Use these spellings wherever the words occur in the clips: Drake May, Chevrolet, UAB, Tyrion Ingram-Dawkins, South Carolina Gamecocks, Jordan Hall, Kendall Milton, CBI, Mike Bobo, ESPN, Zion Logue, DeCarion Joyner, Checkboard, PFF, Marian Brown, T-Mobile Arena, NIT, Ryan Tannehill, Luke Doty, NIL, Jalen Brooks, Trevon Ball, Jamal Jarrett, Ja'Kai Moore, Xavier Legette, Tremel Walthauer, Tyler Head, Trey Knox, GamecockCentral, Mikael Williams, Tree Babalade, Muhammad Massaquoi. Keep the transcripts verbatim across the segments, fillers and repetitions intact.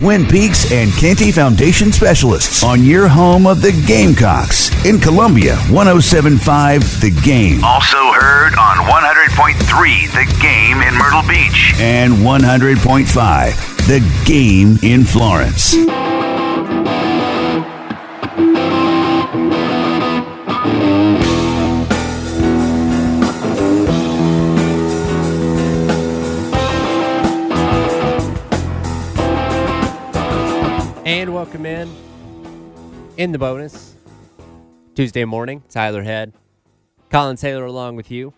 Twin Peaks and Canty Foundation Specialists on your home of the Gamecocks in Columbia, one oh seven point five The Game. Also heard on one hundred point three The Game in Myrtle Beach and one hundred point five The Game in Florence. And welcome in, in the bonus, Tuesday morning, Tyler Head, Collyn Taylor along with you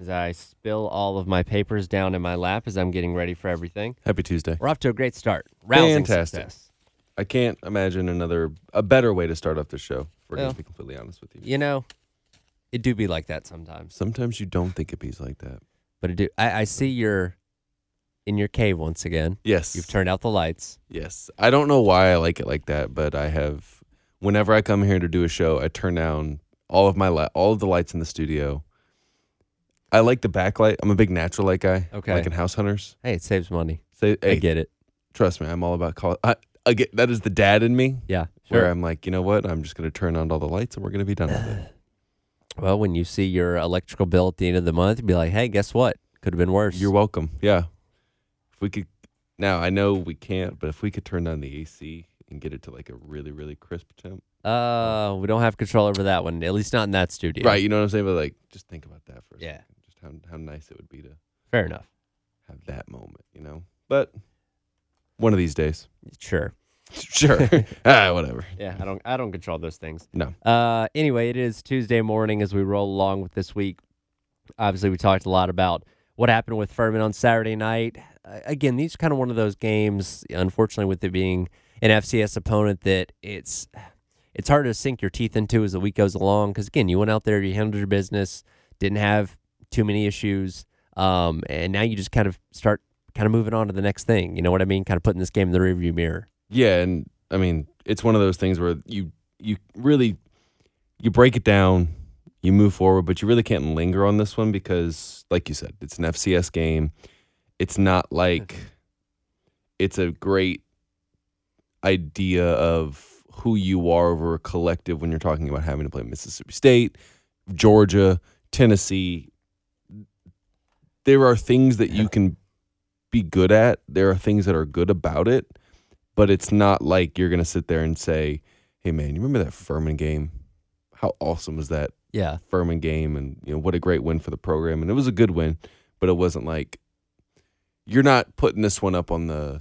as I spill all of my papers down in my lap as I'm getting ready for everything. Happy Tuesday. We're off to a great start. Rousing Fantastic. Success. I can't imagine another, a better way to start off this show, if we're well, going to be completely honest with you. You know, it do be like that sometimes. Sometimes you don't think it be like that. But it do. I, I see your... in your cave once again. Yes. You've turned out the lights. Yes. I don't know why I like it like that, but I have, whenever I come here to do a show, I turn down all of my li- all of the lights in the studio. I like the backlight. I'm a big natural light guy. Okay. Like in House Hunters. Hey, it saves money. Sa- hey, I get it. Trust me, I'm all about call. I, I get that is the dad in me. Yeah. Sure. Where I'm like, you know what? I'm just going to turn on all the lights and we're going to be done with it. Well, when you see your electrical bill at the end of the month, you'd be like, hey, guess what? Could have been worse. You're welcome. Yeah. We could now. I know we can't, but if we could turn down the A C and get it to like a really, really crisp temp. Uh, we don't have control over that one. At least not in that studio, right? You know what I'm saying? But like, just think about that for a yeah. second. Just how how nice it would be to. Fair enough. Have that moment, you know. But one of these days. Sure. Sure. ah, whatever. Yeah, I don't. I don't control those things. No. Uh. Anyway, it is Tuesday morning as we roll along with this week. Obviously, we talked a lot about what happened with Furman on Saturday night. Again, these are kind of one of those games, unfortunately, with it being an F C S opponent that it's it's hard to sink your teeth into as the week goes along. Because, again, you went out there, you handled your business, didn't have too many issues, um, and now you just kind of start kind of moving on to the next thing. You know what I mean? Kind of putting this game in the rearview mirror. Yeah, and, I mean, it's one of those things where you you really you break it down, you move forward, but you really can't linger on this one because, like you said, it's an F C S game. It's not like it's a great idea of who you are over a collective when you're talking about having to play Mississippi State, Georgia, Tennessee. There are things that you can be good at. There are things that are good about it, but it's not like you're going to sit there and say, hey, man, you remember that Furman game? How awesome was that yeah. Furman game? And you know what a great win for the program. And it was a good win, but it wasn't like, you're not putting this one up on the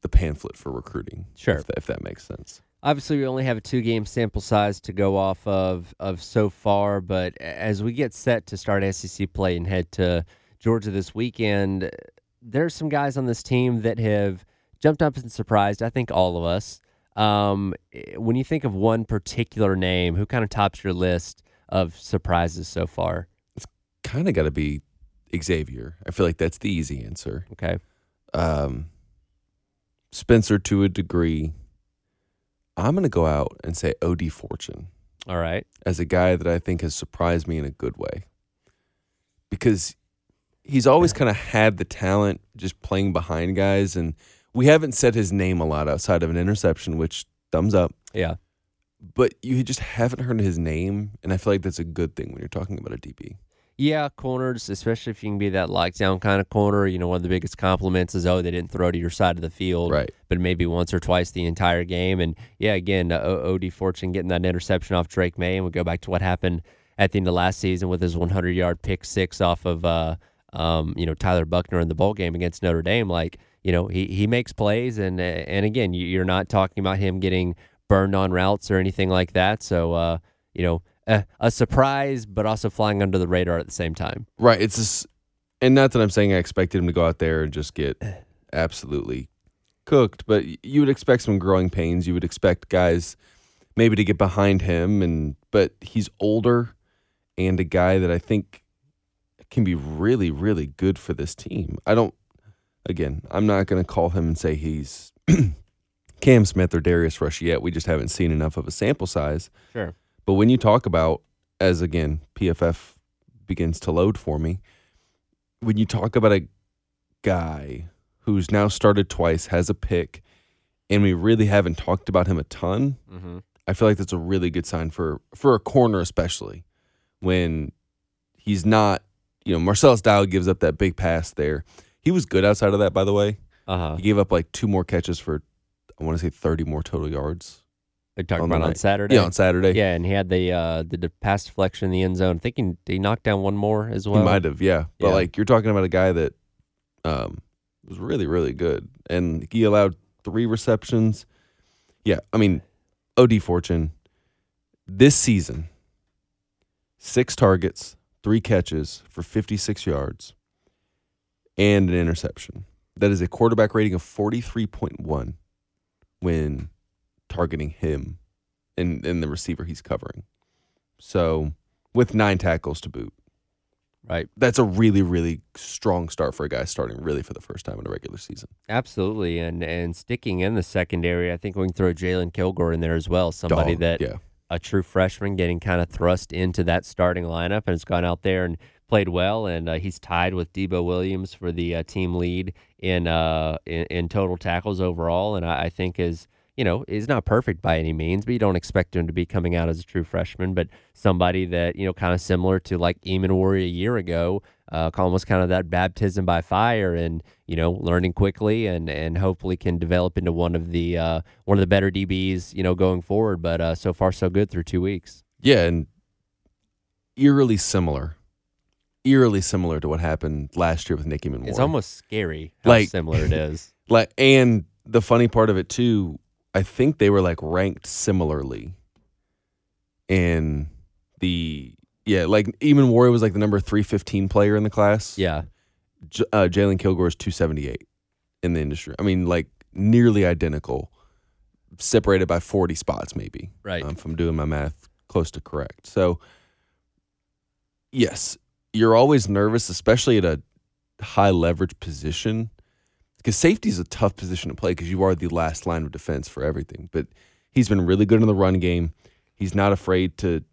the pamphlet for recruiting, sure. if, that, if that makes sense. Obviously, we only have a two-game sample size to go off of of so far, but as we get set to start S E C play and head to Georgia this weekend, there's some guys on this team that have jumped up and surprised, I think, all of us. Um, when you think of one particular name, who kind of tops your list of surprises so far? It's kind of got to be Xavier. I feel like that's the easy answer. Okay. Um, Spencer to a degree. I'm going to go out and say O D Fortune. All right. As a guy that I think has surprised me in a good way. Because he's always kind of had the talent just playing behind guys, and we haven't said his name a lot outside of an interception, which thumbs up. Yeah. But you just haven't heard his name, and I feel like that's a good thing when you're talking about a D B. Yeah, corners, especially if you can be that lockdown kind of corner. You know, one of the biggest compliments is, oh, they didn't throw to your side of the field. Right. But maybe once or twice the entire game. And, yeah, again, uh, O D Fortune getting that interception off Drake May. And we go back to what happened at the end of last season with his hundred-yard pick six off of, uh, um, you know, Tyler Buckner in the bowl game against Notre Dame. Like, you know, he, he makes plays. And, and again, you're not talking about him getting burned on routes or anything like that. So, uh, you know, eh, a surprise, but also flying under the radar at the same time. Right. It's just, and not that I'm saying I expected him to go out there and just get absolutely cooked, but you would expect some growing pains. You would expect guys maybe to get behind him, and but he's older and a guy that I think can be really, really good for this team. I don't, again, I'm not going to call him and say he's Cam Smith or Darius Rush yet. We just haven't seen enough of a sample size. Sure. But when you talk about, as again, P F F begins to load for me, when you talk about a guy who's now started twice, has a pick, and we really haven't talked about him a ton, mm-hmm. I feel like that's a really good sign for, for a corner especially, when he's not, you know, Marcellus Dial gives up that big pass there. He was good outside of that, by the way. Uh-huh. He gave up like two more catches for, I want to say, thirty more total yards. They're talking about on Saturday? Yeah, on Saturday. Yeah, and he had the uh, the, the pass deflection in the end zone. I think he, he knocked down one more as well. He might have, yeah. But, yeah. like, you're talking about a guy that um, was really, really good. And he allowed three receptions. Yeah, I mean, O D Fortune, this season, six targets, three catches for fifty-six yards, and an interception. That is a quarterback rating of forty-three point one when targeting him and, and the receiver he's covering. So, with nine tackles to boot. Right. That's a really, really strong start for a guy starting really for the first time in a regular season. Absolutely. And and sticking in the secondary, I think we can throw Jalen Kilgore in there as well. Somebody Dog, that yeah. a true freshman getting kind of thrust into that starting lineup and has gone out there and played well, and uh, he's tied with Debo Williams for the uh, team lead in, uh, in in total tackles overall, and I, I think is, you know, is not perfect by any means, but you don't expect him to be coming out as a true freshman, but somebody that, you know, kind of similar to like Eman Worry a year ago, uh, almost kind of that baptism by fire, and, you know, learning quickly and, and hopefully can develop into one of the uh, one of the better D Bs, you know, going forward. But uh, so far so good through two weeks. Yeah, and eerily similar. eerily similar to what happened last year with Nicky Munro. It's almost scary how like, similar it is. Like, and the funny part of it, too, I think they were, like, ranked similarly in the, yeah, like, Eman Worry was, like, the number three fifteen player in the class. Yeah. J- uh, Jalen Kilgore is two seventy-eight in the industry. I mean, like, nearly identical, separated by forty spots, maybe. Right. Um, if I'm doing my math close to correct. So, yes, you're always nervous, especially at a high-leverage position, because safety is a tough position to play because you are the last line of defense for everything. But he's been really good in the run game. He's not afraid to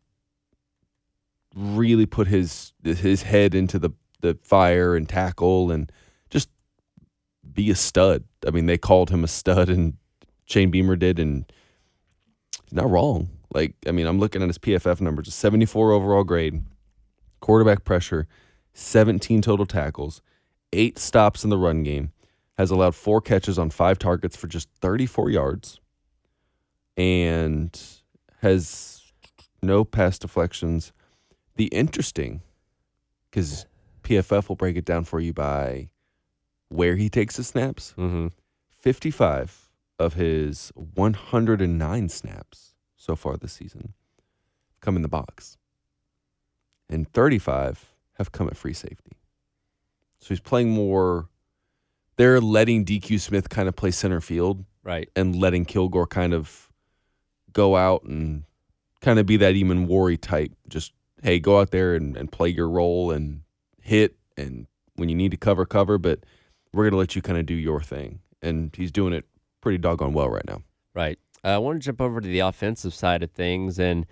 really put his his head into the, the fire and tackle and just be a stud. I mean, they called him a stud, and Shane Beamer did, and he's not wrong. Like, I mean, I'm looking at his P F F numbers, a seventy-four overall grade, quarterback pressure, seventeen total tackles, eight stops in the run game, has allowed four catches on five targets for just thirty-four yards, and has no pass deflections. The interesting, because P F F will break it down for you by where he takes his snaps, mm-hmm. fifty-five of his one hundred nine snaps so far this season come in the box, and thirty-five have come at free safety. So he's playing more. They're letting D Q Smith kind of play center field, right, and letting Kilgore kind of go out and kind of be that Eman Worry type. Just, hey, go out there and, and play your role and hit, and when you need to cover, cover, but we're going to let you kind of do your thing. And he's doing it pretty doggone well right now. Right. Uh, I want to jump over to the offensive side of things, and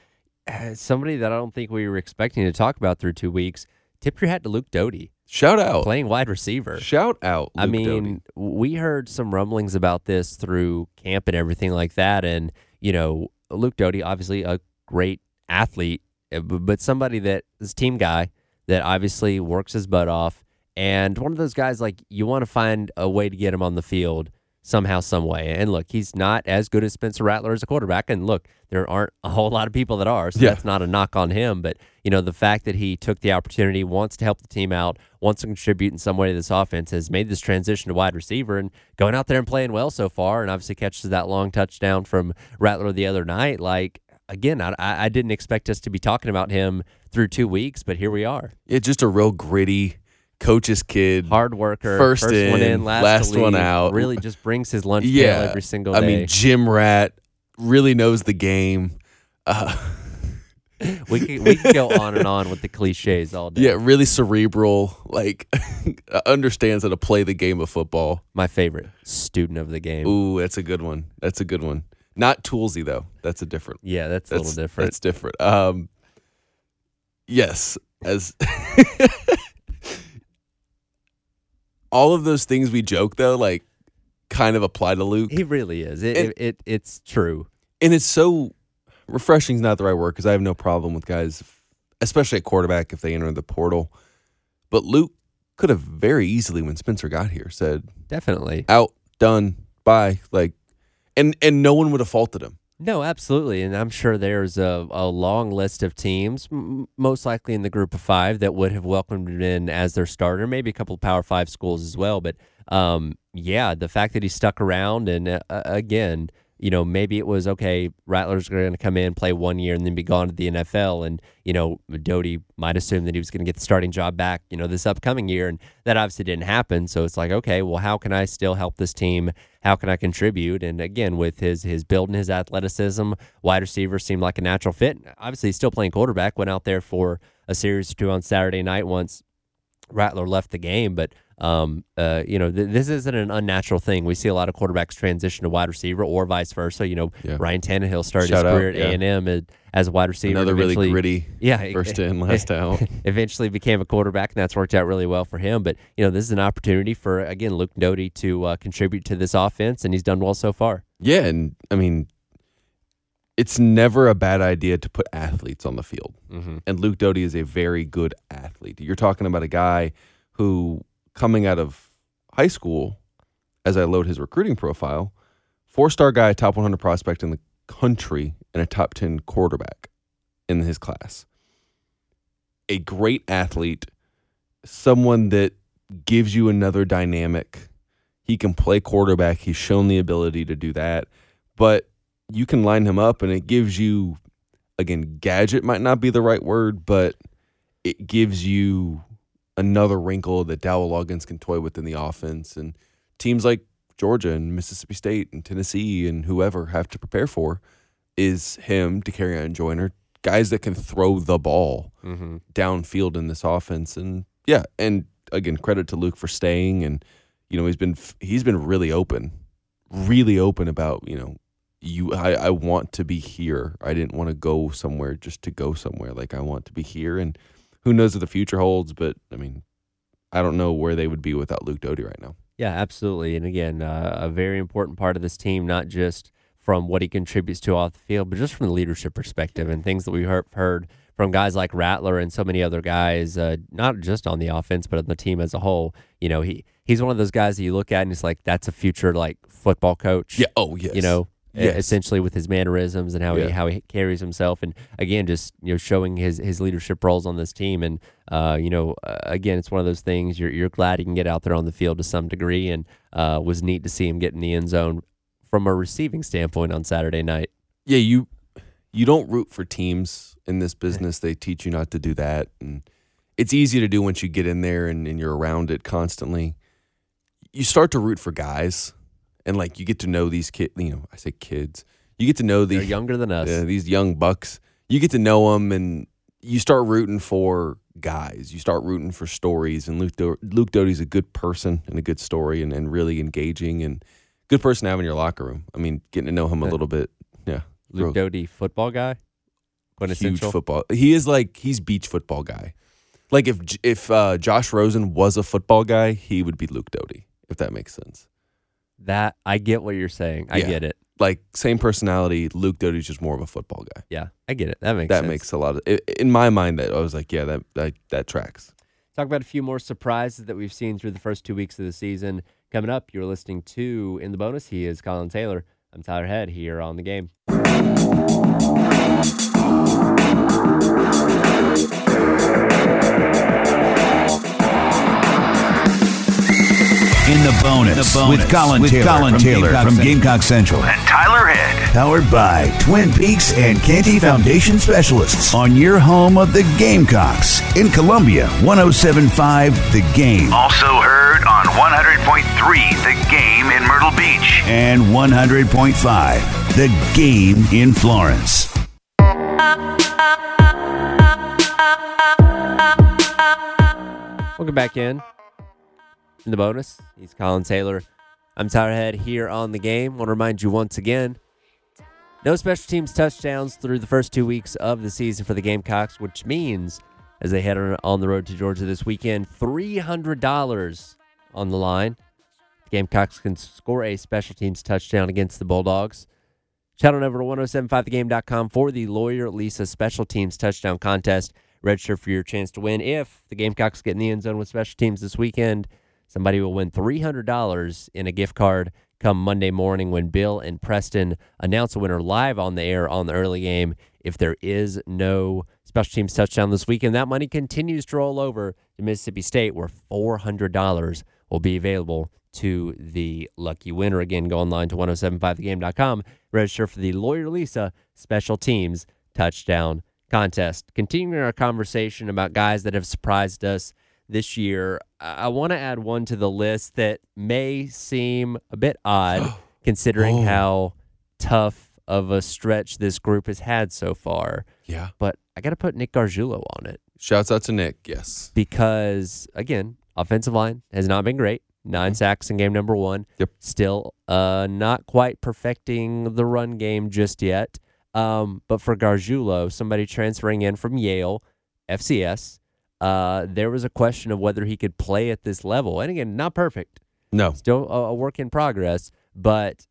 somebody that I don't think we were expecting to talk about through two weeks, tip your hat to Luke Doty. Shout out. Playing wide receiver. Shout out, Luke I mean, Doty. We heard some rumblings about this through camp and everything like that. And, you know, Luke Doty, obviously a great athlete, but somebody that is a team guy that obviously works his butt off. And one of those guys, like, you want to find a way to get him on the field somehow, some way. And look, he's not as good as Spencer Rattler as a quarterback. And look, there aren't a whole lot of people that are, so yeah. that's not a knock on him. But, you know, the fact that he took the opportunity, wants to help the team out, wants to contribute in some way to this offense, has made this transition to wide receiver and going out there and playing well so far, and obviously catches that long touchdown from Rattler the other night. Like, again, I, I didn't expect us to be talking about him through two weeks, but here we are. Yeah, just a real gritty coach's kid. Hard worker. First, first in, one in, last, last to leave, one out. Really just brings his lunch yeah. pail every single day. I mean, gym rat, really knows the game. Uh, we can, we can go on and on with the cliches all day. Yeah, really cerebral, like understands how to play the game of football. My favorite, student of the game. Ooh, that's a good one. That's a good one. Not toolsy, though. That's a different. Yeah, that's, that's a little different. That's different. Um, yes. as All of those things we joke, though, like kind of apply to Luke. He really is. It, and, it, it It's true. And it's so... refreshing is not the right word because I have no problem with guys, especially at quarterback, if they enter the portal. But Luke could have very easily, when Spencer got here, said, definitely. Out, done, bye. Like, and, and no one would have faulted him. No, absolutely. And I'm sure there's a, a long list of teams, m- most likely in the group of five, that would have welcomed him in as their starter, maybe a couple of Power Five schools as well. But, um, yeah, the fact that he stuck around and, uh, again, you know, maybe it was, okay, Rattler's going to come in, play one year, and then be gone to the N F L. And, you know, Doty might assume that he was going to get the starting job back, you know, this upcoming year. And that obviously didn't happen. So it's like, okay, well, how can I still help this team? How can I contribute? And, again, with his his build and his athleticism, wide receiver seemed like a natural fit. Obviously, he's still playing quarterback. Went out there for a series or two on Saturday night once Rattler left the game. But, um, uh, you know, th- this isn't an unnatural thing. We see a lot of quarterbacks transition to wide receiver or vice versa. You know, yeah. Ryan Tannehill started Shout his career out, at yeah. A and M as a wide receiver. Another really gritty yeah, first in, last out. Eventually became a quarterback, and that's worked out really well for him. But, you know, this is an opportunity for, again, Luke Doty to uh, contribute to this offense, and he's done well so far. Yeah, and, I mean, it's never a bad idea to put athletes on the field. Mm-hmm. And Luke Doty is a very good athlete. You're talking about a guy who, coming out of high school, as I load his recruiting profile, four-star guy, top one hundred prospect in the country, and a top ten quarterback in his class. A great athlete, someone that gives you another dynamic. He can play quarterback. He's shown the ability to do that. But you can line him up, and it gives you, again, gadget might not be the right word, but it gives you another wrinkle that Dowell Loggins can toy with in the offense. And teams like Georgia and Mississippi State and Tennessee and whoever have to prepare for is him, DeCarion Joyner, guys that can throw the ball mm-hmm. downfield in this offense. And, yeah, and, again, credit to Luke for staying. And, you know, he's been he's been really open, really open about, you know, You, I, I want to be here. I didn't want to go somewhere just to go somewhere. Like, I want to be here. And who knows what the future holds, but, I mean, I don't know where they would be without Luke Doty right now. Yeah, absolutely. And, again, uh, a very important part of this team, not just from what he contributes to off the field, but just from the leadership perspective and things that we heard, heard from guys like Rattler and so many other guys, uh, not just on the offense, but on the team as a whole. You know, he he's one of those guys that you look at and it's like, that's a future, like, football coach. Yeah, oh, yes. You know? Yes. Essentially with his mannerisms and how yeah. he how he carries himself, and again just you know showing his, his leadership roles on this team. And uh, you know uh, again it's one of those things you're you're glad he can get out there on the field to some degree, and uh, was neat to see him get in the end zone from a receiving standpoint on Saturday night. Yeah, you you don't root for teams in this business. They teach you not to do that, and it's easy to do once you get in there and, and you're around it constantly. You start to root for guys. And, like, you get to know these kids. You know, I say kids. You get to know these. They're younger than us. Uh, these young bucks. You get to know them, and you start rooting for guys. You start rooting for stories. And Luke Do- Luke Doty's a good person and a good story, and, and really engaging and good person to have in your locker room. I mean, getting to know him a little bit. Yeah. Luke Doty, football guy? Huge football. He is, like, he's beach football guy. Like, if if uh, Josh Rosen was a football guy, he would be Luke Doty, if that makes sense. That I get what you're saying. I yeah. get it. Like, same personality. Luke Doty's just more of a football guy. Yeah, I get it. That makes that sense. makes a lot of it, in my mind. That I was like, yeah, that, that that tracks. Talk about a few more surprises that we've seen through the first two weeks of the season. Coming up, you're listening to In the Bonus. He is Collyn Taylor. I'm Tyler Head here on The Game. In the Bonus, the bonus with Collyn with Taylor, Collyn Taylor from, Gamecock, from Gamecock Central and Tyler Head. Powered by Twin Peaks and Canty Foundation Specialists on your home of the Gamecocks in Columbia, one oh seven point five The Game. Also heard on one hundred point three The Game in Myrtle Beach and one hundred point five The Game in Florence. Welcome back in. In the bonus, he's Collyn Taylor. I'm Tyler Head here on The Game. Want to remind you once again, no special teams touchdowns through the first two weeks of the season for the Gamecocks, which means as they head on the road to Georgia this weekend, three hundred dollars on the line. The Gamecocks can score a special teams touchdown against the Bulldogs. Shout on over to one oh seven point five the game dot com for the Lawyer Lisa Special Teams Touchdown Contest. Register for your chance to win. If the Gamecocks get in the end zone with special teams this weekend, somebody will win three hundred dollars in a gift card come Monday morning when Bill and Preston announce a winner live on the air on the early game. If there is no special teams touchdown this weekend, that money continues to roll over to Mississippi State, where four hundred dollars will be available to the lucky winner. Again, go online to one oh seven point five the game dot com. Register for the Lawyer Lisa Special Teams Touchdown Contest. Continuing our conversation about guys that have surprised us this year, I want to add one to the list that may seem a bit odd considering oh. how tough of a stretch this group has had so far. Yeah. But I got to put Nick Gargiulo on it. Shouts out to Nick, yes. Because, again, offensive line has not been great. Nine sacks in game number one. Yep. Still uh, not quite perfecting the run game just yet. Um, but for Gargiulo, somebody transferring in from Yale, F C S, Uh, there was a question of whether he could play at this level. And again, not perfect. No. Still a, a work in progress. But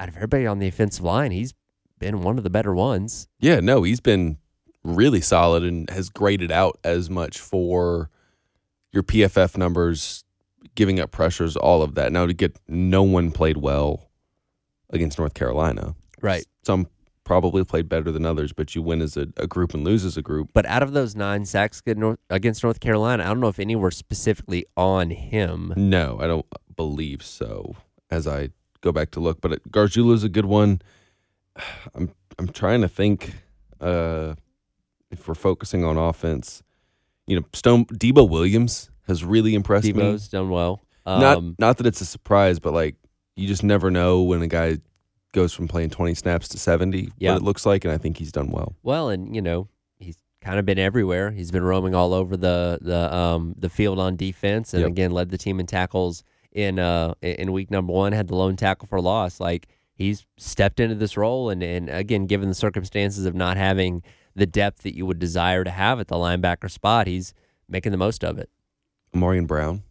out of everybody on the offensive line, he's been one of the better ones. Yeah, no, he's been really solid and has graded out as much for your P F F numbers, giving up pressures, all of that. Now, to get no one played well against North Carolina. Right. Some probably played better than others, but you win as a, a group and lose as a group. But out of those nine sacks against North Carolina, I don't know if any were specifically on him. No, I don't believe so, as I go back to look. But Gargiulo's a good one. I'm I'm trying to think uh, if we're focusing on offense. You know, Stone Debo Williams has really impressed Debo's me. Debo's done well. Um, not, not that it's a surprise, but like you just never know when a guy goes from playing twenty snaps to seventy, yeah. what it looks like, and I think he's done well. Well, and, you know, he's kind of been everywhere. He's been roaming all over the the um, the field on defense, and, yep. again, led the team in tackles in uh, in week number one, had the lone tackle for loss. Like, he's stepped into this role, and, and again, given the circumstances of not having the depth that you would desire to have at the linebacker spot, he's making the most of it. Marian Brown.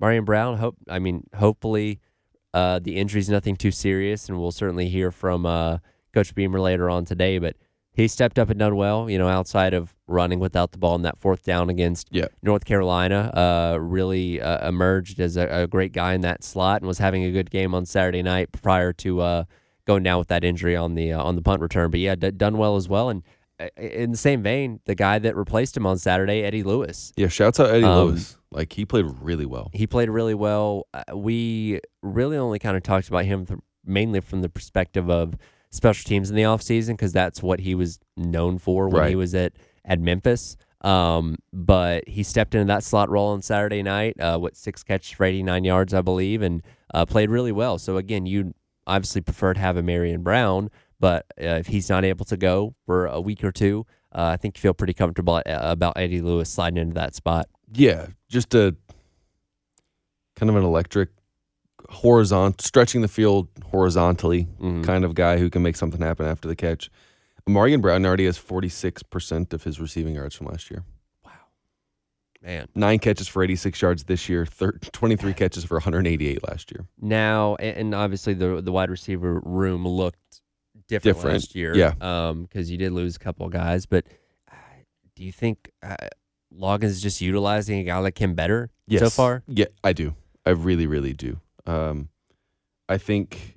Marian Brown, hope I mean, hopefully... Uh, the injury's nothing too serious, and we'll certainly hear from uh, Coach Beamer later on today, but he stepped up and done well, you know, outside of running without the ball in that fourth down against yeah. North Carolina, uh, really uh, emerged as a, a great guy in that slot and was having a good game on Saturday night prior to uh, going down with that injury on the uh, on the punt return. But, yeah, d- done well as well, and in the same vein, the guy that replaced him on Saturday, Eddie Lewis. Yeah, shouts out Eddie um, Lewis. Like, he played really well. He played really well. We really only kind of talked about him th- mainly from the perspective of special teams in the offseason because that's what he was known for when right. he was at, at Memphis. Um, but he stepped into that slot role on Saturday night, uh, what, six catches for eighty-nine yards, I believe, and uh, played really well. So, again, you'd obviously prefer to have a Marian Brown, but uh, if he's not able to go for a week or two, uh, I think you feel pretty comfortable at, uh, about Eddie Lewis sliding into that spot. Yeah, just a kind of an electric, horizontal, stretching the field horizontally mm-hmm. kind of guy who can make something happen after the catch. Marian Brown already has forty-six percent of his receiving yards from last year. Wow. Man. Nine catches for eighty-six yards this year, thirty, twenty-three catches for one hundred eighty-eight last year. Now, and obviously the, the wide receiver room looked different, different. last year. Yeah. Um, because you did lose a couple guys, but uh, do you think... Uh, Loggins is just utilizing a guy like him better yes. so far? Yeah, I do. I really, really do. Um, I think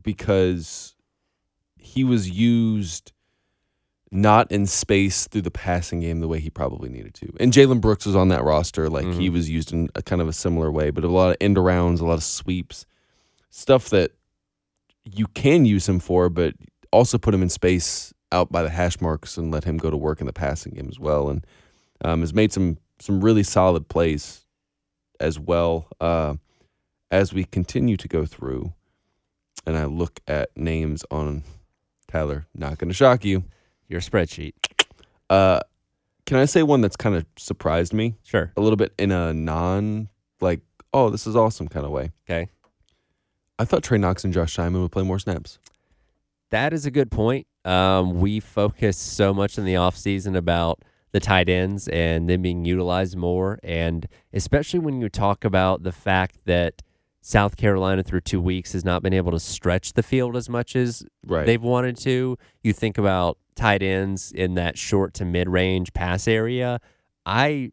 because he was used not in space through the passing game the way he probably needed to. And Jalen Brooks was on that roster. Like, mm-hmm. he was used in a kind of a similar way, but a lot of end arounds, a lot of sweeps, stuff that you can use him for, but also put him in space out by the hash marks and let him go to work in the passing game as well. And um, has made some some really solid plays as well uh, as we continue to go through. And I look at names on Tyler, not going to shock you. Your spreadsheet. Uh, can I say one that's kind of surprised me? Sure. A little bit in a non, like, oh, this is awesome kind of way. Okay. I thought Trey Knox and Josh Simon would play more snaps. That is a good point. Um, we focused so much in the offseason about the tight ends and them being utilized more, and especially when you talk about the fact that South Carolina through two weeks has not been able to stretch the field as much as right. they've wanted to. You think about tight ends in that short to mid-range pass area. I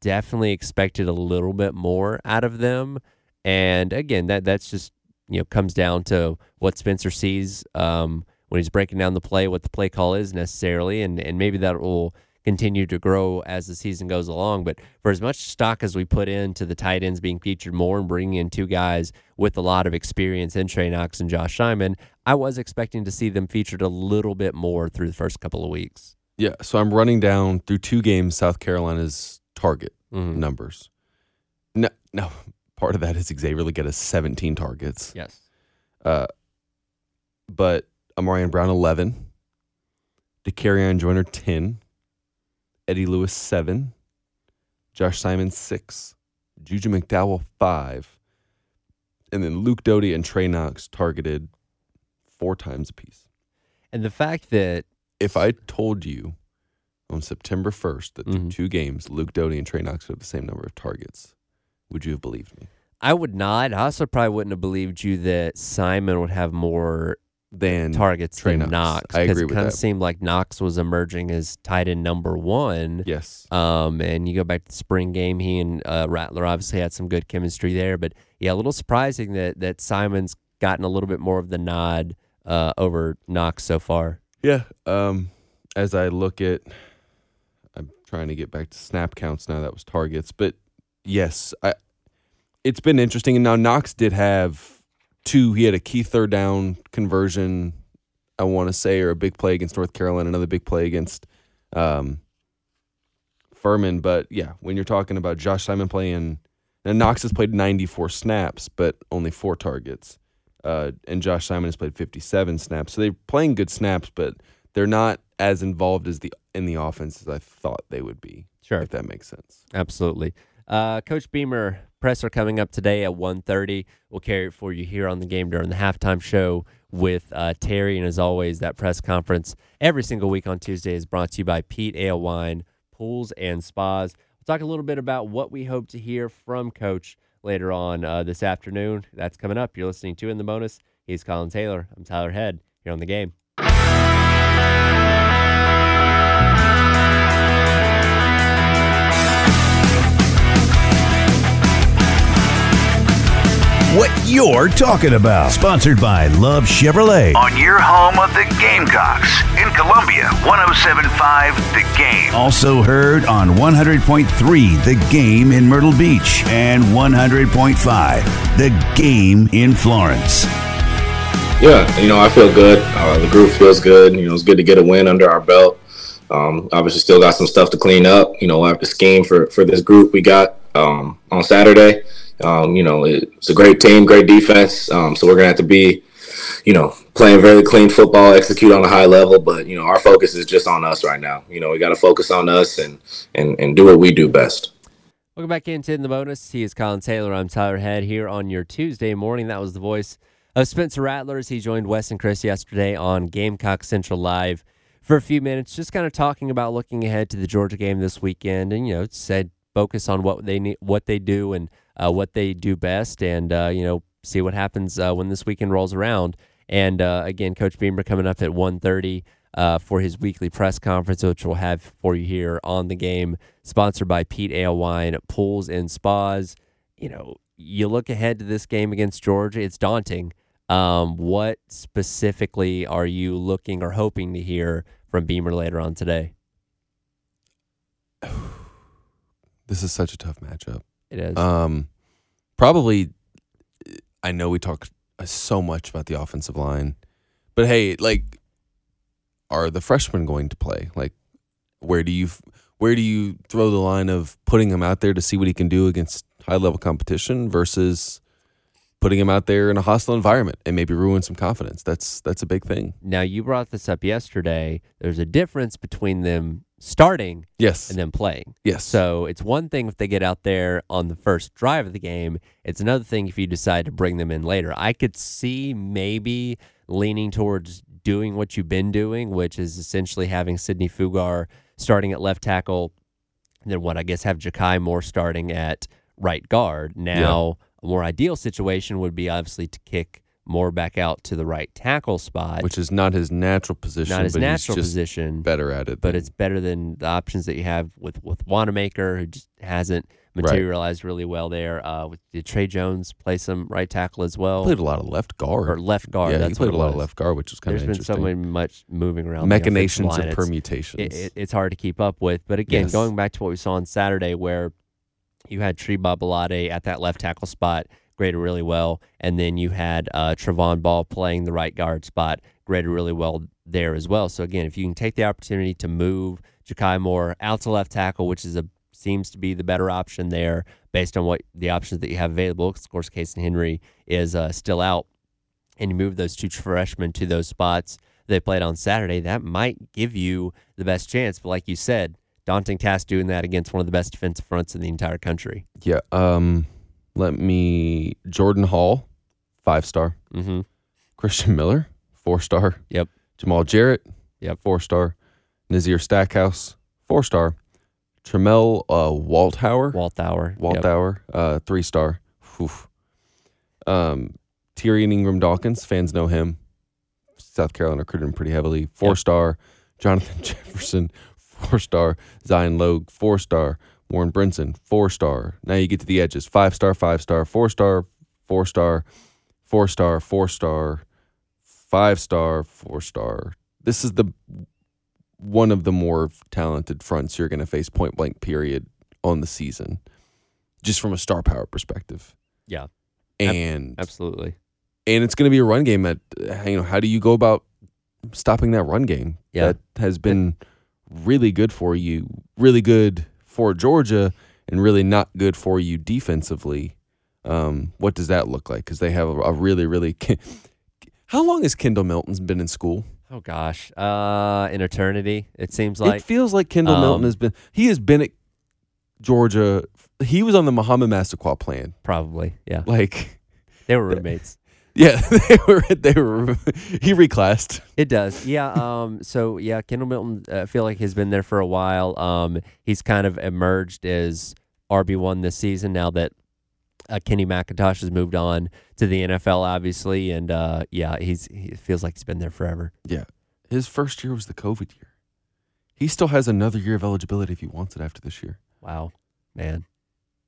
definitely expected a little bit more out of them. And again, that that's just, you know, comes down to what Spencer sees um, when he's breaking down the play, what the play call is necessarily, and, and maybe that will continue to grow as the season goes along. But for as much stock as we put into the tight ends being featured more and bringing in two guys with a lot of experience in Trey Knox and Josh Simon, I was expecting to see them featured a little bit more through the first couple of weeks. Yeah, so I'm running down through two games South Carolina's target mm-hmm. numbers. No, no. Part of that is Xavier Legette seventeen targets. Yes. Uh, but Marian Brown, eleven. DeCarion Joyner, ten. Eddie Lewis, seven. Josh Simon, six. Juju McDowell, five. And then Luke Doty and Trey Knox targeted four times apiece. And the fact that... If I told you on September first that mm-hmm. the two games, Luke Doty and Trey Knox would have the same number of targets... Would you have believed me? I would not. I also probably wouldn't have believed you that Simon would have more than targets Trey than Knox. Knox I agree with that. Because it kind of seemed like Knox was emerging as tight end number one. Yes. Um, and you go back to the spring game, he and uh, Rattler obviously had some good chemistry there. But, yeah, a little surprising that, that Simon's gotten a little bit more of the nod uh, over Knox so far. Yeah. Um, as I look at – I'm trying to get back to snap counts now. That was targets. But – Yes, I, it's been interesting. And now Knox did have two. He had a key third down conversion, I want to say, or a big play against North Carolina, another big play against um, Furman. But, yeah, when you're talking about Josh Simon playing, and Knox has played ninety-four snaps, but only four targets. Uh, and Josh Simon has played fifty-seven snaps. So they're playing good snaps, but they're not as involved as the in the offense as I thought they would be, sure, if that makes sense. Absolutely. Uh, Coach Beamer presser coming up today at one thirty. We'll carry it for you here on The Game during the halftime show with uh, Terry. And as always, that press conference every single week on Tuesday is brought to you by Pete Ale Wine, Pools and Spas. We'll talk a little bit about what we hope to hear from Coach later on uh, this afternoon. That's coming up. You're listening to In The Bonus. He's Collyn Taylor. I'm Tyler Head here on The Game. What you're talking about. Sponsored by Love Chevrolet. On your home of the Gamecocks. In Columbia, one oh seven point five The Game. Also heard on one hundred point three The Game in Myrtle Beach. And one hundred point five The Game in Florence. Yeah, you know, I feel good. Uh, the group feels good. You know, it's good to get a win under our belt. Um, obviously, still got some stuff to clean up. You know, after scheme for, for this group we got um, on Saturday. Um, you know, it's a great team, great defense. Um, so we're going to have to be, you know, playing very clean football, execute on a high level. But, you know, our focus is just on us right now. You know, we got to focus on us and, and, and do what we do best. Welcome back into In The Bonus. He is Collyn Taylor. I'm Tyler Head here on your Tuesday morning. That was the voice of Spencer Rattler as he joined Wes and Chris yesterday on Gamecock Central Live for a few minutes, just kind of talking about looking ahead to the Georgia game this weekend and, you know, said focus on what they need, what they do and Uh, what they do best, and, uh, you know, see what happens uh, when this weekend rolls around. And, uh, again, Coach Beamer coming up at one thirty uh, for his weekly press conference, which we'll have for you here on The Game, sponsored by Pete Ale Wine, Pools and Spas. You know, you look ahead to this game against Georgia, it's daunting. Um, what specifically are you looking or hoping to hear from Beamer later on today. This is such a tough matchup. It is. Um, probably, I know we talk so much about the offensive line, but hey, like, are the freshmen going to play? Like, where do you where do you throw the line of putting him out there to see what he can do against high level competition versus putting him out there in a hostile environment and maybe ruin some confidence? That's that's a big thing. Now, you brought this up yesterday. There's a difference between them starting yes. and then playing. Yes. So it's one thing if they get out there on the first drive of the game. It's another thing if you decide to bring them in later. I could see maybe leaning towards doing what you've been doing, which is essentially having Sidney Fugar starting at left tackle, and then what I guess have Ja'Kai Moore starting at right guard. Now, yeah. A more ideal situation would be obviously to kick Moore back out to the right tackle spot, which is not his natural position. Not his but natural he's just position. Better at it, but than... it's better than the options that you have with with Wanamaker, who just hasn't materialized right. really well there. Uh, did Trey Jones play some right tackle as well? He played a lot of left guard or left guard. Yeah, that's he played a lot of left guard, which is kind There's of interesting. There's been so much moving around, machinations and permutations. It's, it, it's hard to keep up with. But again, yes. going back to what we saw on Saturday, where you had Tree Babalade at that left tackle spot, graded really well, and then you had uh, Trevon Ball playing the right guard spot, graded really well there as well. So again, if you can take the opportunity to move Ja'Kai Moore out to left tackle, which is a seems to be the better option there based on what the options that you have available, because of course Casey Henry is uh, still out, and you move those two freshmen to those spots they played on Saturday, that might give you the best chance. But like you said, daunting task doing that against one of the best defensive fronts in the entire country. Yeah. Um, let me... Jordan Hall, five-star. Mm-hmm. Christian Miller, four-star. Yep. Jamal Jarrett, yep. four-star. Nazir Stackhouse, four-star. Tremel uh, Walthauer. Walthauer. Walthauer, yep. uh, three-star. Um, Tyrion Ingram-Dawkins, fans know him. South Carolina recruited him pretty heavily. Four-star. Yep. Jonathan Jefferson, four-star. Zion Logue, four-star. Warren Brinson, four-star. Now you get to the edges. Five-star, five-star, four-star, four-star, four-star, four-star, five-star, four-star. This is the one of the more talented fronts you're going to face point-blank period on the season, just from a star power perspective. Yeah. And absolutely. And it's going to be a run game that, you know, how do you go about stopping that run game? Yeah. That has been... It, really good for you, really good for Georgia, and really not good for you defensively. Um, what does that look like? Because they have a really, really... How long has Kendall Milton's been in school? Oh, gosh. Uh, an eternity, it seems like. It feels like Kendall um, Milton has been... He has been at Georgia... He was on the Muhammad Massaquoi plan. Probably, yeah. Like... They were roommates. Yeah, they were. They were. He reclassed. It does. Yeah. Um. So yeah, Kendall Milton. I uh, feel like he's been there for a while. Um. He's kind of emerged as R B one this season. Now that uh, Kenny McIntosh has moved on to the N F L, obviously, and uh, yeah, he's he feels like he's been there forever. Yeah. His first year was the COVID year. He still has another year of eligibility if he wants it after this year. Wow, man.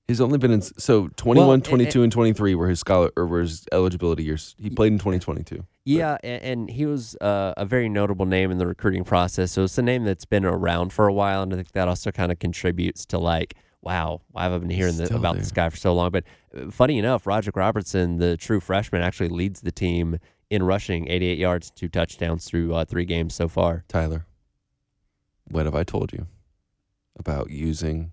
He's only been in, so twenty-one, well, and, twenty-two, and twenty-three were his scholar or were his eligibility years. He played in twenty twenty-two. Yeah, and, and he was uh, a very notable name in the recruiting process. So it's a name that's been around for a while, and I think that also kind of contributes to like, wow, why have I been hearing the, about there. this guy for so long? But funny enough, Roderick Robertson, the true freshman, actually leads the team in rushing, eighty-eight yards, two touchdowns through uh, three games so far. Tyler, what have I told you about using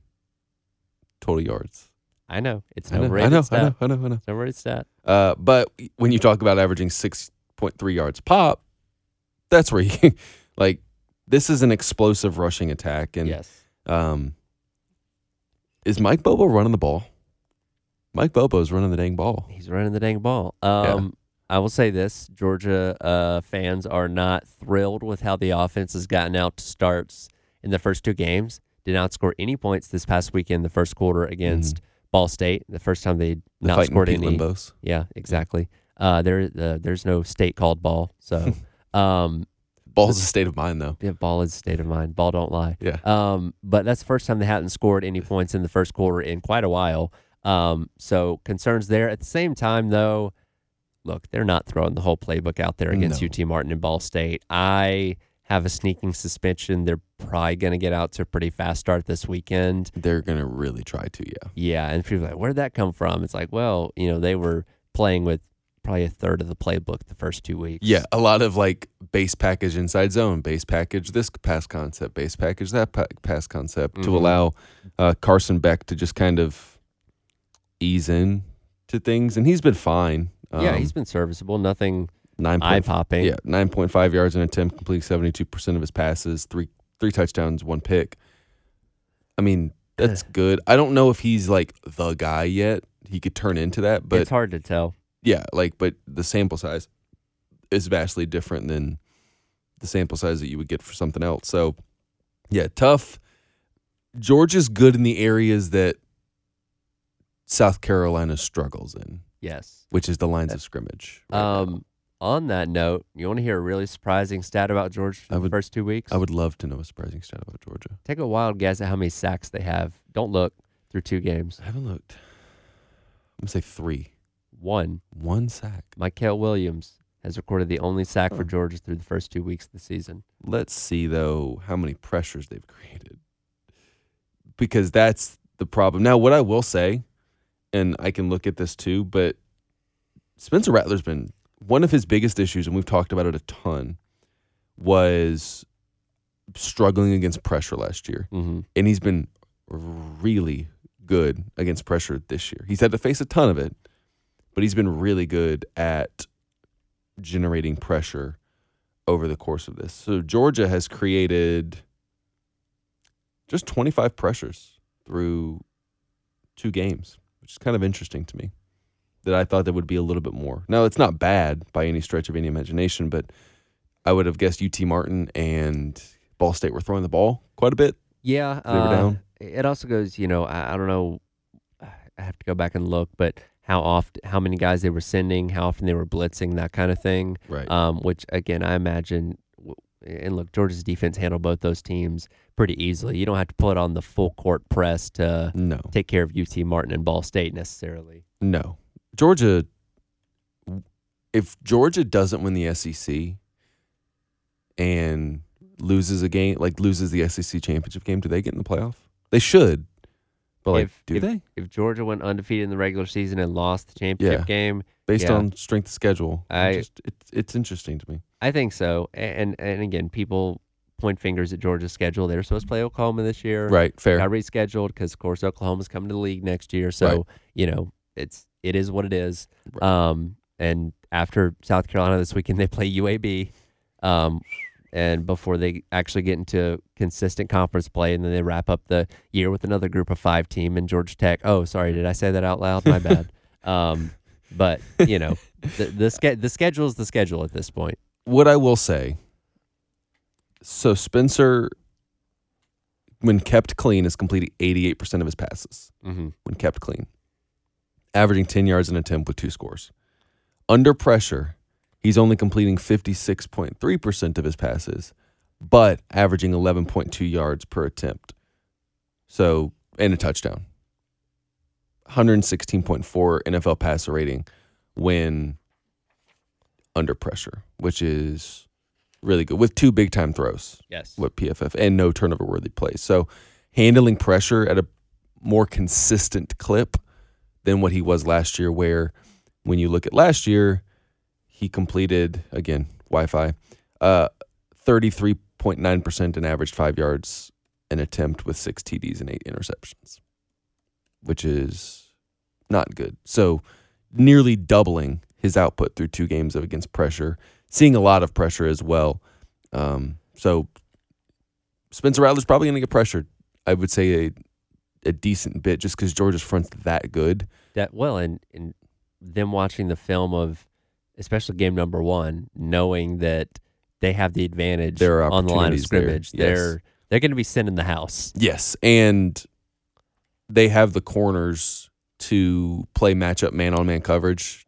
total yards? I know. It's an overrated I know, stat. I know, I know, I know. It's an overrated stat. Uh, but when you talk about averaging six point three yards pop, that's where you, like, this is an explosive rushing attack. And yes. um, is Mike Bobo running the ball? Mike Bobo's running the dang ball. He's running the dang ball. Um, yeah. I will say this. Georgia uh, fans are not thrilled with how the offense has gotten out to starts in the first two games. Did not score any points this past weekend, the first quarter against mm. Ball State. The first time they'd the not scored Pete any. Limbos. Yeah, exactly. Uh, there, uh, there's no state called ball. So, um, ball's a state of mind, though. Yeah, ball is a state of mind. Ball don't lie. Yeah. Um, but that's the first time they hadn't scored any points in the first quarter in quite a while. Um, so concerns there. At the same time, though, look, they're not throwing the whole playbook out there against no. U T Martin and Ball State. I have a sneaking suspension. They're probably going to get out to a pretty fast start this weekend. They're going to really try to, yeah. Yeah, and people are like, where did that come from? It's like, well, you know, they were playing with probably a third of the playbook the first two weeks. Yeah, a lot of like base package inside zone, base package this pass concept, base package that pa- pass concept mm-hmm. to allow uh, Carson Beck to just kind of ease in to things. And he's been fine. Um, yeah, he's been serviceable. Nothing... Nine point, eye-popping. Yeah, nine point five yards an attempt, completing seventy-two percent of his passes, three three touchdowns, one pick. I mean, that's good. I don't know if he's, like, the guy yet. He could turn into that, but... It's hard to tell. Yeah, like, but the sample size is vastly different than the sample size that you would get for something else. So, yeah, tough. Georgia's good in the areas that South Carolina struggles in. Yes. Which is the lines that's, of scrimmage. Right um. Now. On that note, you want to hear a really surprising stat about Georgia for I the would, first two weeks? I would love to know a surprising stat about Georgia. Take a wild guess at how many sacks they have. Don't look through two games. I haven't looked. I'm going to say three. One. One sack. Mikael Williams has recorded the only sack oh. for Georgia through the first two weeks of the season. Let's see, though, how many pressures they've created. Because that's the problem. Now, what I will say, and I can look at this too, but Spencer Rattler's been... One of his biggest issues, and we've talked about it a ton, was struggling against pressure last year. Mm-hmm. And he's been really good against pressure this year. He's had to face a ton of it, but he's been really good at generating pressure over the course of this. So Georgia has created just twenty-five pressures through two games, which is kind of interesting to me. That I thought there would be a little bit more. Now, it's not bad by any stretch of any imagination, but I would have guessed U T Martin and Ball State were throwing the ball quite a bit. Yeah. They were uh, down. It also goes, you know, I, I don't know. I have to go back and look, but how oft, how many guys they were sending, how often they were blitzing, that kind of thing. Right. Um, which, again, I imagine, and look, Georgia's defense handled both those teams pretty easily. You don't have to put on the full court press to no. take care of U T Martin and Ball State necessarily. No. Georgia, if Georgia doesn't win the S E C and loses a game, like loses the S E C championship game, do they get in the playoff? They should, but like, if, do if, they? If Georgia went undefeated in the regular season and lost the championship yeah. game, based yeah. on strength of schedule, I, just, it, it's interesting to me. I think so, and and again, people point fingers at Georgia's schedule. They were supposed to play Oklahoma this year, right? Fair. Got rescheduled because, of course, Oklahoma's coming to the league next year, so right. you know it's. It is what it is. Um, and after South Carolina this weekend, they play U A B. Um, and before they actually get into consistent conference play, and then they wrap up the year with another group of five team and Georgia Tech. Oh, sorry, did I say that out loud? My bad. Um, but, you know, the the, ske- the schedule is the schedule at this point. What I will say, so Spencer, when kept clean, is completing eighty-eight percent of his passes mm-hmm. when kept clean. Averaging ten yards an attempt with two scores. Under pressure, he's only completing fifty-six point three percent of his passes, but averaging eleven point two yards per attempt. So, and a touchdown. one sixteen point four N F L passer rating when under pressure, which is really good. With two big-time throws. Yes. With P F F and no turnover-worthy plays. So, handling pressure at a more consistent clip than what he was last year, where when you look at last year, he completed, again, Wi-Fi, uh, thirty-three point nine percent and averaged five yards an attempt with six T Ds and eight interceptions, which is not good. So nearly doubling his output through two games of against pressure, seeing a lot of pressure as well. Um, so Spencer Rattler's probably going to get pressured. I would say a a decent bit just because Georgia's front's that good. That well, and, and them watching the film of, especially game number one, knowing that they have the advantage there are on the line of scrimmage. There. Yes. They're they're going to be sent in the house. Yes, and they have the corners to play matchup man-on-man coverage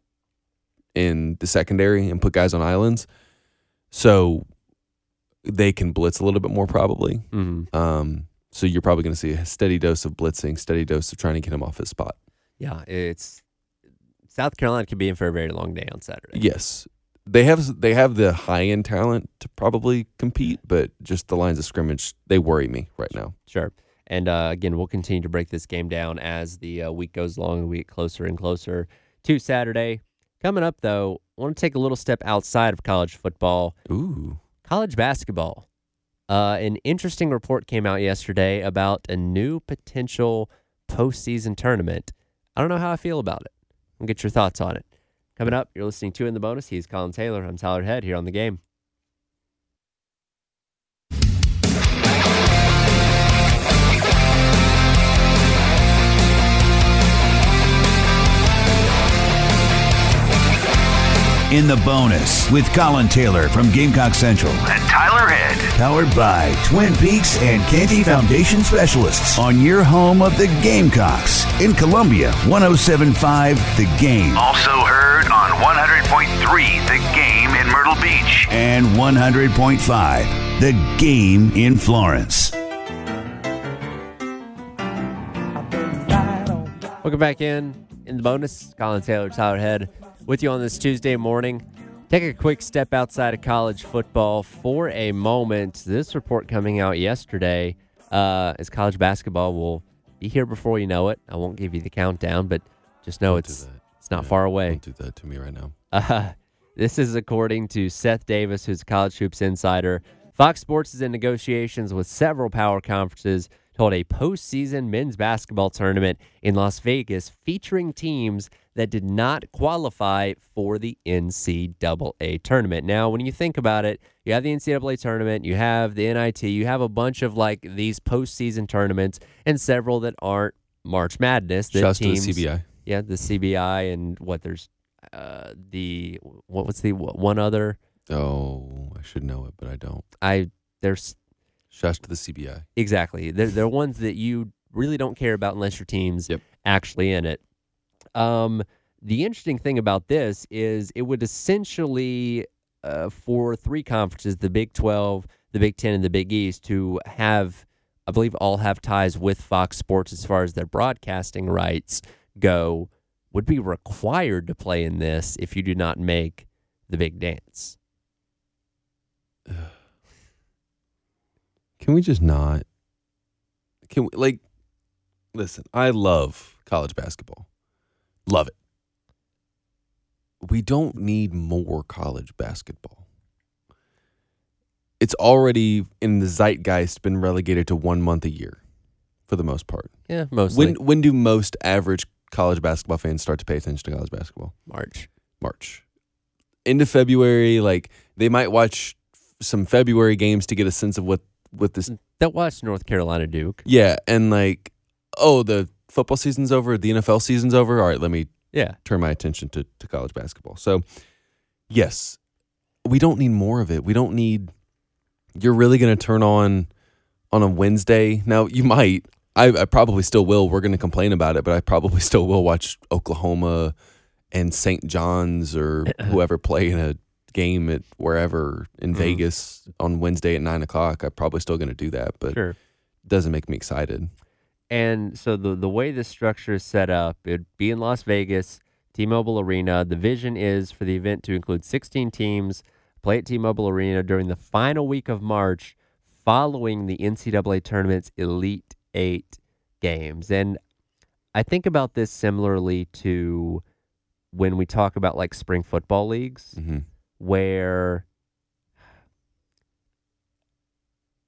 in the secondary and put guys on islands. So they can blitz a little bit more probably. Mm-hmm. Um So you're probably going to see a steady dose of blitzing, steady dose of trying to get him off his spot. Yeah, it's South Carolina could be in for a very long day on Saturday. Yes. They have they have the high-end talent to probably compete, but just the lines of scrimmage, they worry me right now. Sure. And, uh, again, we'll continue to break this game down as the uh, week goes along and we get closer and closer to Saturday. Coming up, though, I want to take a little step outside of college football. Ooh. College basketball. Uh, an interesting report came out yesterday about a new potential postseason tournament. I don't know how I feel about it. I'll get your thoughts on it. Coming up, you're listening to In The Bonus. He's Collyn Taylor. I'm Tyler Head here on The Game. In The Bonus with Collyn Taylor from Gamecock Central and Tyler Head. Powered by Twin Peaks and Canty Foundation Specialists on your home of the Gamecocks. In Columbia, one oh seven point five The Game. Also heard on one hundred point three The Game in Myrtle Beach. And one hundred point five The Game in Florence. Welcome back in. In The Bonus, Collyn Taylor, Tyler Head. With you on this Tuesday morning. Take a quick step outside of college football for a moment. This report coming out yesterday uh, is college basketball will be here before you know it. I won't give you the countdown, but just know don't it's it's not yeah, far away. Don't do that to me right now. Uh, this is according to Seth Davis, who's a College Hoops insider. Fox Sports is in negotiations with several power conferences to hold a postseason men's basketball tournament in Las Vegas featuring teams that did not qualify for the N C double A tournament. Now, when you think about it, you have the N C double A tournament, you have the N I T, you have a bunch of, like, these postseason tournaments and several that aren't March Madness. Shouts to the C B I. Yeah, the C B I and what there's uh, the, what, what's the one other? Oh, I should know it, but I don't. I, there's. Shouts to the C B I. Exactly. They're, they're ones that you really don't care about unless your team's yep. actually in it. Um, the interesting thing about this is it would essentially, uh, for three conferences, the Big twelve, the Big ten, and the Big East, to have, I believe, all have ties with Fox Sports as far as their broadcasting rights go, would be required to play in this if you do not make the big dance. Can we just not? Can we, like, listen, I love college basketball. Love it. We don't need more college basketball. It's already in the zeitgeist been relegated to one month a year for the most part. Yeah, mostly. When when do most average college basketball fans start to pay attention to college basketball? March. March. Into February, like they might watch some February games to get a sense of what, what this. They'll watch North Carolina Duke. Yeah, and like, oh, the football season's over, the N F L season's over. All right, let me yeah. turn my attention to, to college basketball. So, yes, we don't need more of it. We don't need – you're really going to turn on on a Wednesday? Now, you might. I, I probably still will. We're going to complain about it, but I probably still will watch Oklahoma and Saint John's or whoever play in a game at wherever in mm-hmm. Vegas on Wednesday at nine o'clock. I'm probably still going to do that, but sure. It doesn't make me excited. And so the the way this structure is set up, it'd be in Las Vegas, T-Mobile Arena. The vision is for the event to include sixteen teams, play at T-Mobile Arena during the final week of March following the N C double A tournament's Elite Eight games. And I think about this similarly to when we talk about, like, spring football leagues, mm-hmm. where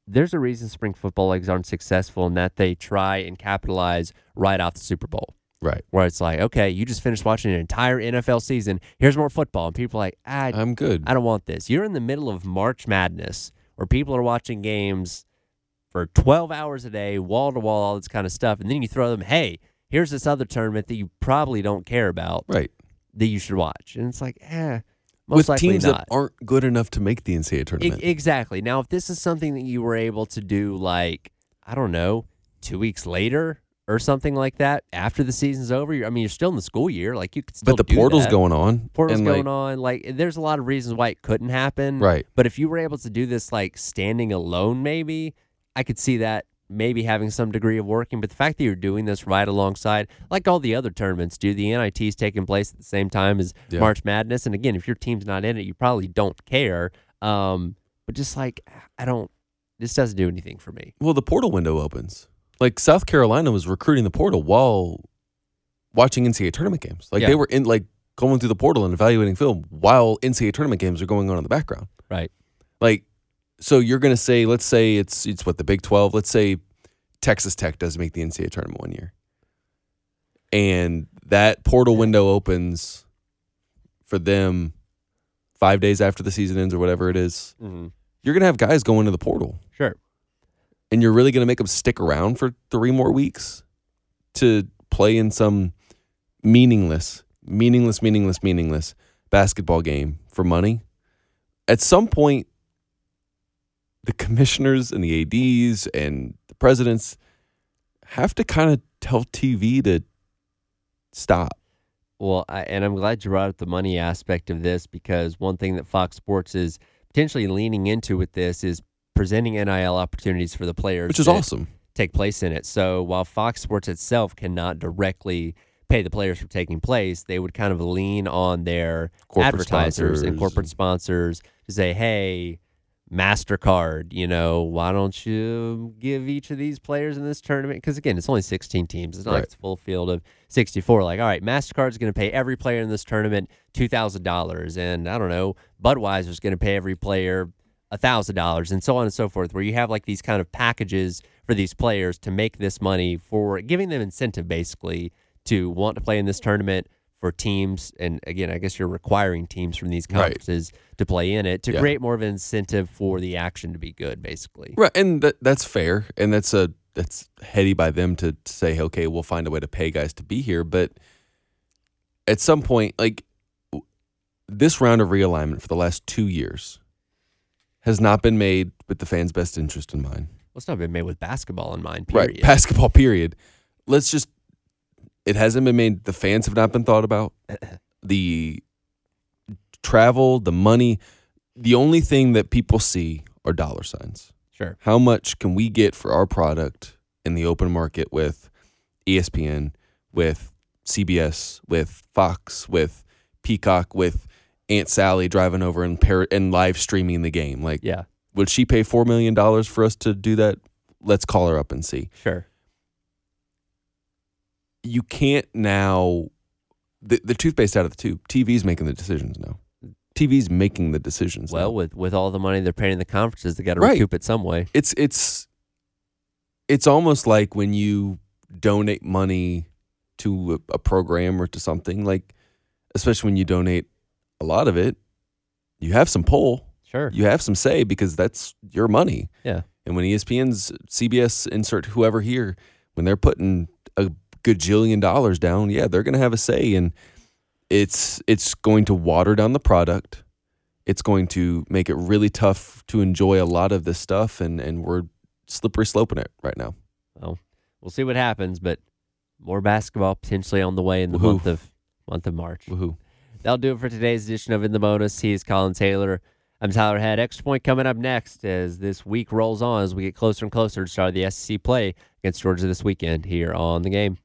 there's a reason spring football leagues aren't successful in that they try and capitalize right off the Super Bowl. Right. Where it's like, okay, you just finished watching an entire N F L season. Here's more football. And people are like, I, I'm good. I don't want this. You're in the middle of March Madness where people are watching games for twelve hours a day, wall to wall, all this kind of stuff. And then you throw them, hey, here's this other tournament that you probably don't care about. Right. That you should watch. And it's like, eh. Most with teams not. That aren't good enough to make the N C double A tournament. I, exactly. Now, if this is something that you were able to do, like, I don't know, two weeks later or something like that, after the season's over, you're, I mean, you're still in the school year. Like, you could still But the do portal's that. going on. Portal's and, going like, on. Like, there's a lot of reasons why it couldn't happen. Right. But if you were able to do this, like, standing alone maybe, I could see that maybe having some degree of working, but the fact that you're doing this right alongside, like all the other tournaments do, the N I T is taking place at the same time as yeah. March Madness. And again, if your team's not in it, you probably don't care. Um, but just like, I don't, this doesn't do anything for me. Well, the portal window opens. Like, South Carolina was recruiting the portal while watching N C A A tournament games. Like, yeah. they were in, like, going through the portal and evaluating film while N C A A tournament games are going on in the background. Right. Like, so you're going to say, let's say it's, it's what, the Big twelve? Let's say Texas Tech does make the N C A A tournament one year. And that portal window opens for them five days after the season ends or whatever it is. Mm-hmm. You're going to have guys go into the portal. Sure. And you're really going to make them stick around for three more weeks to play in some meaningless, meaningless, meaningless, meaningless basketball game for money. At some point, the commissioners and the A Ds and the presidents have to kind of tell T V to stop. Well, I, and I'm glad you brought up the money aspect of this, because one thing that Fox Sports is potentially leaning into with this is presenting N I L opportunities for the players, which is awesome, take place in it. So while Fox Sports itself cannot directly pay the players for taking place, they would kind of lean on their corporate advertisers sponsors. and corporate sponsors to say, hey, MasterCard, you know, why don't you give each of these players in this tournament? Because, again, it's only sixteen teams. It's not right. like it's a full field of sixty-four. Like, all right, MasterCard's going to pay every player in this tournament two thousand dollars. And, I don't know, Budweiser's going to pay every player one thousand dollars, and so on and so forth, where you have like these kind of packages for these players to make this money, for giving them incentive basically to want to play in this tournament for teams. And again, I guess you're requiring teams from these conferences right. to play in it to yeah. create more of an incentive for the action to be good, basically. Right. And th- that's fair. And that's a, that's heady by them to, to say, okay, we'll find a way to pay guys to be here. But at some point, like this round of realignment for the last two years has not been made with the fans' best interest in mind. Well, it's not been made with basketball in mind, period. Right, basketball, period. Let's just, it hasn't been made, the fans have not been thought about. The travel, the money, the only thing that people see are dollar signs. Sure. How much can we get for our product in the open market with E S P N, with C B S, with Fox, with Peacock, with Aunt Sally driving over and par- and live streaming the game. Like, yeah. would she pay four million dollars for us to do that? Let's call her up and see. Sure. You can't now... The, the toothpaste out of the tube. T V's making the decisions now. T V's making the decisions well, now. Well, with, with all the money they're paying the conferences, they got to right. recoup it some way. It's it's It's almost like when you donate money to a, a program or to something, like, especially when you donate a lot of it, you have some pull. Sure. You have some say because that's your money. Yeah. And when E S P N's, C B S, insert whoever here, when they're putting a gajillion dollars down, yeah, they're going to have a say. And it's it's going to water down the product. It's going to make it really tough to enjoy a lot of this stuff. And, and we're slippery sloping it right now. Well, we'll see what happens, but more basketball potentially on the way in the Woo-hoo. month of month of March. Woohoo. That'll do it for today's edition of In the Bonus. He is Collyn Taylor. I'm Tyler Head. Extra Point coming up next as this week rolls on, as we get closer and closer to start the S E C play against Georgia this weekend here on The Game.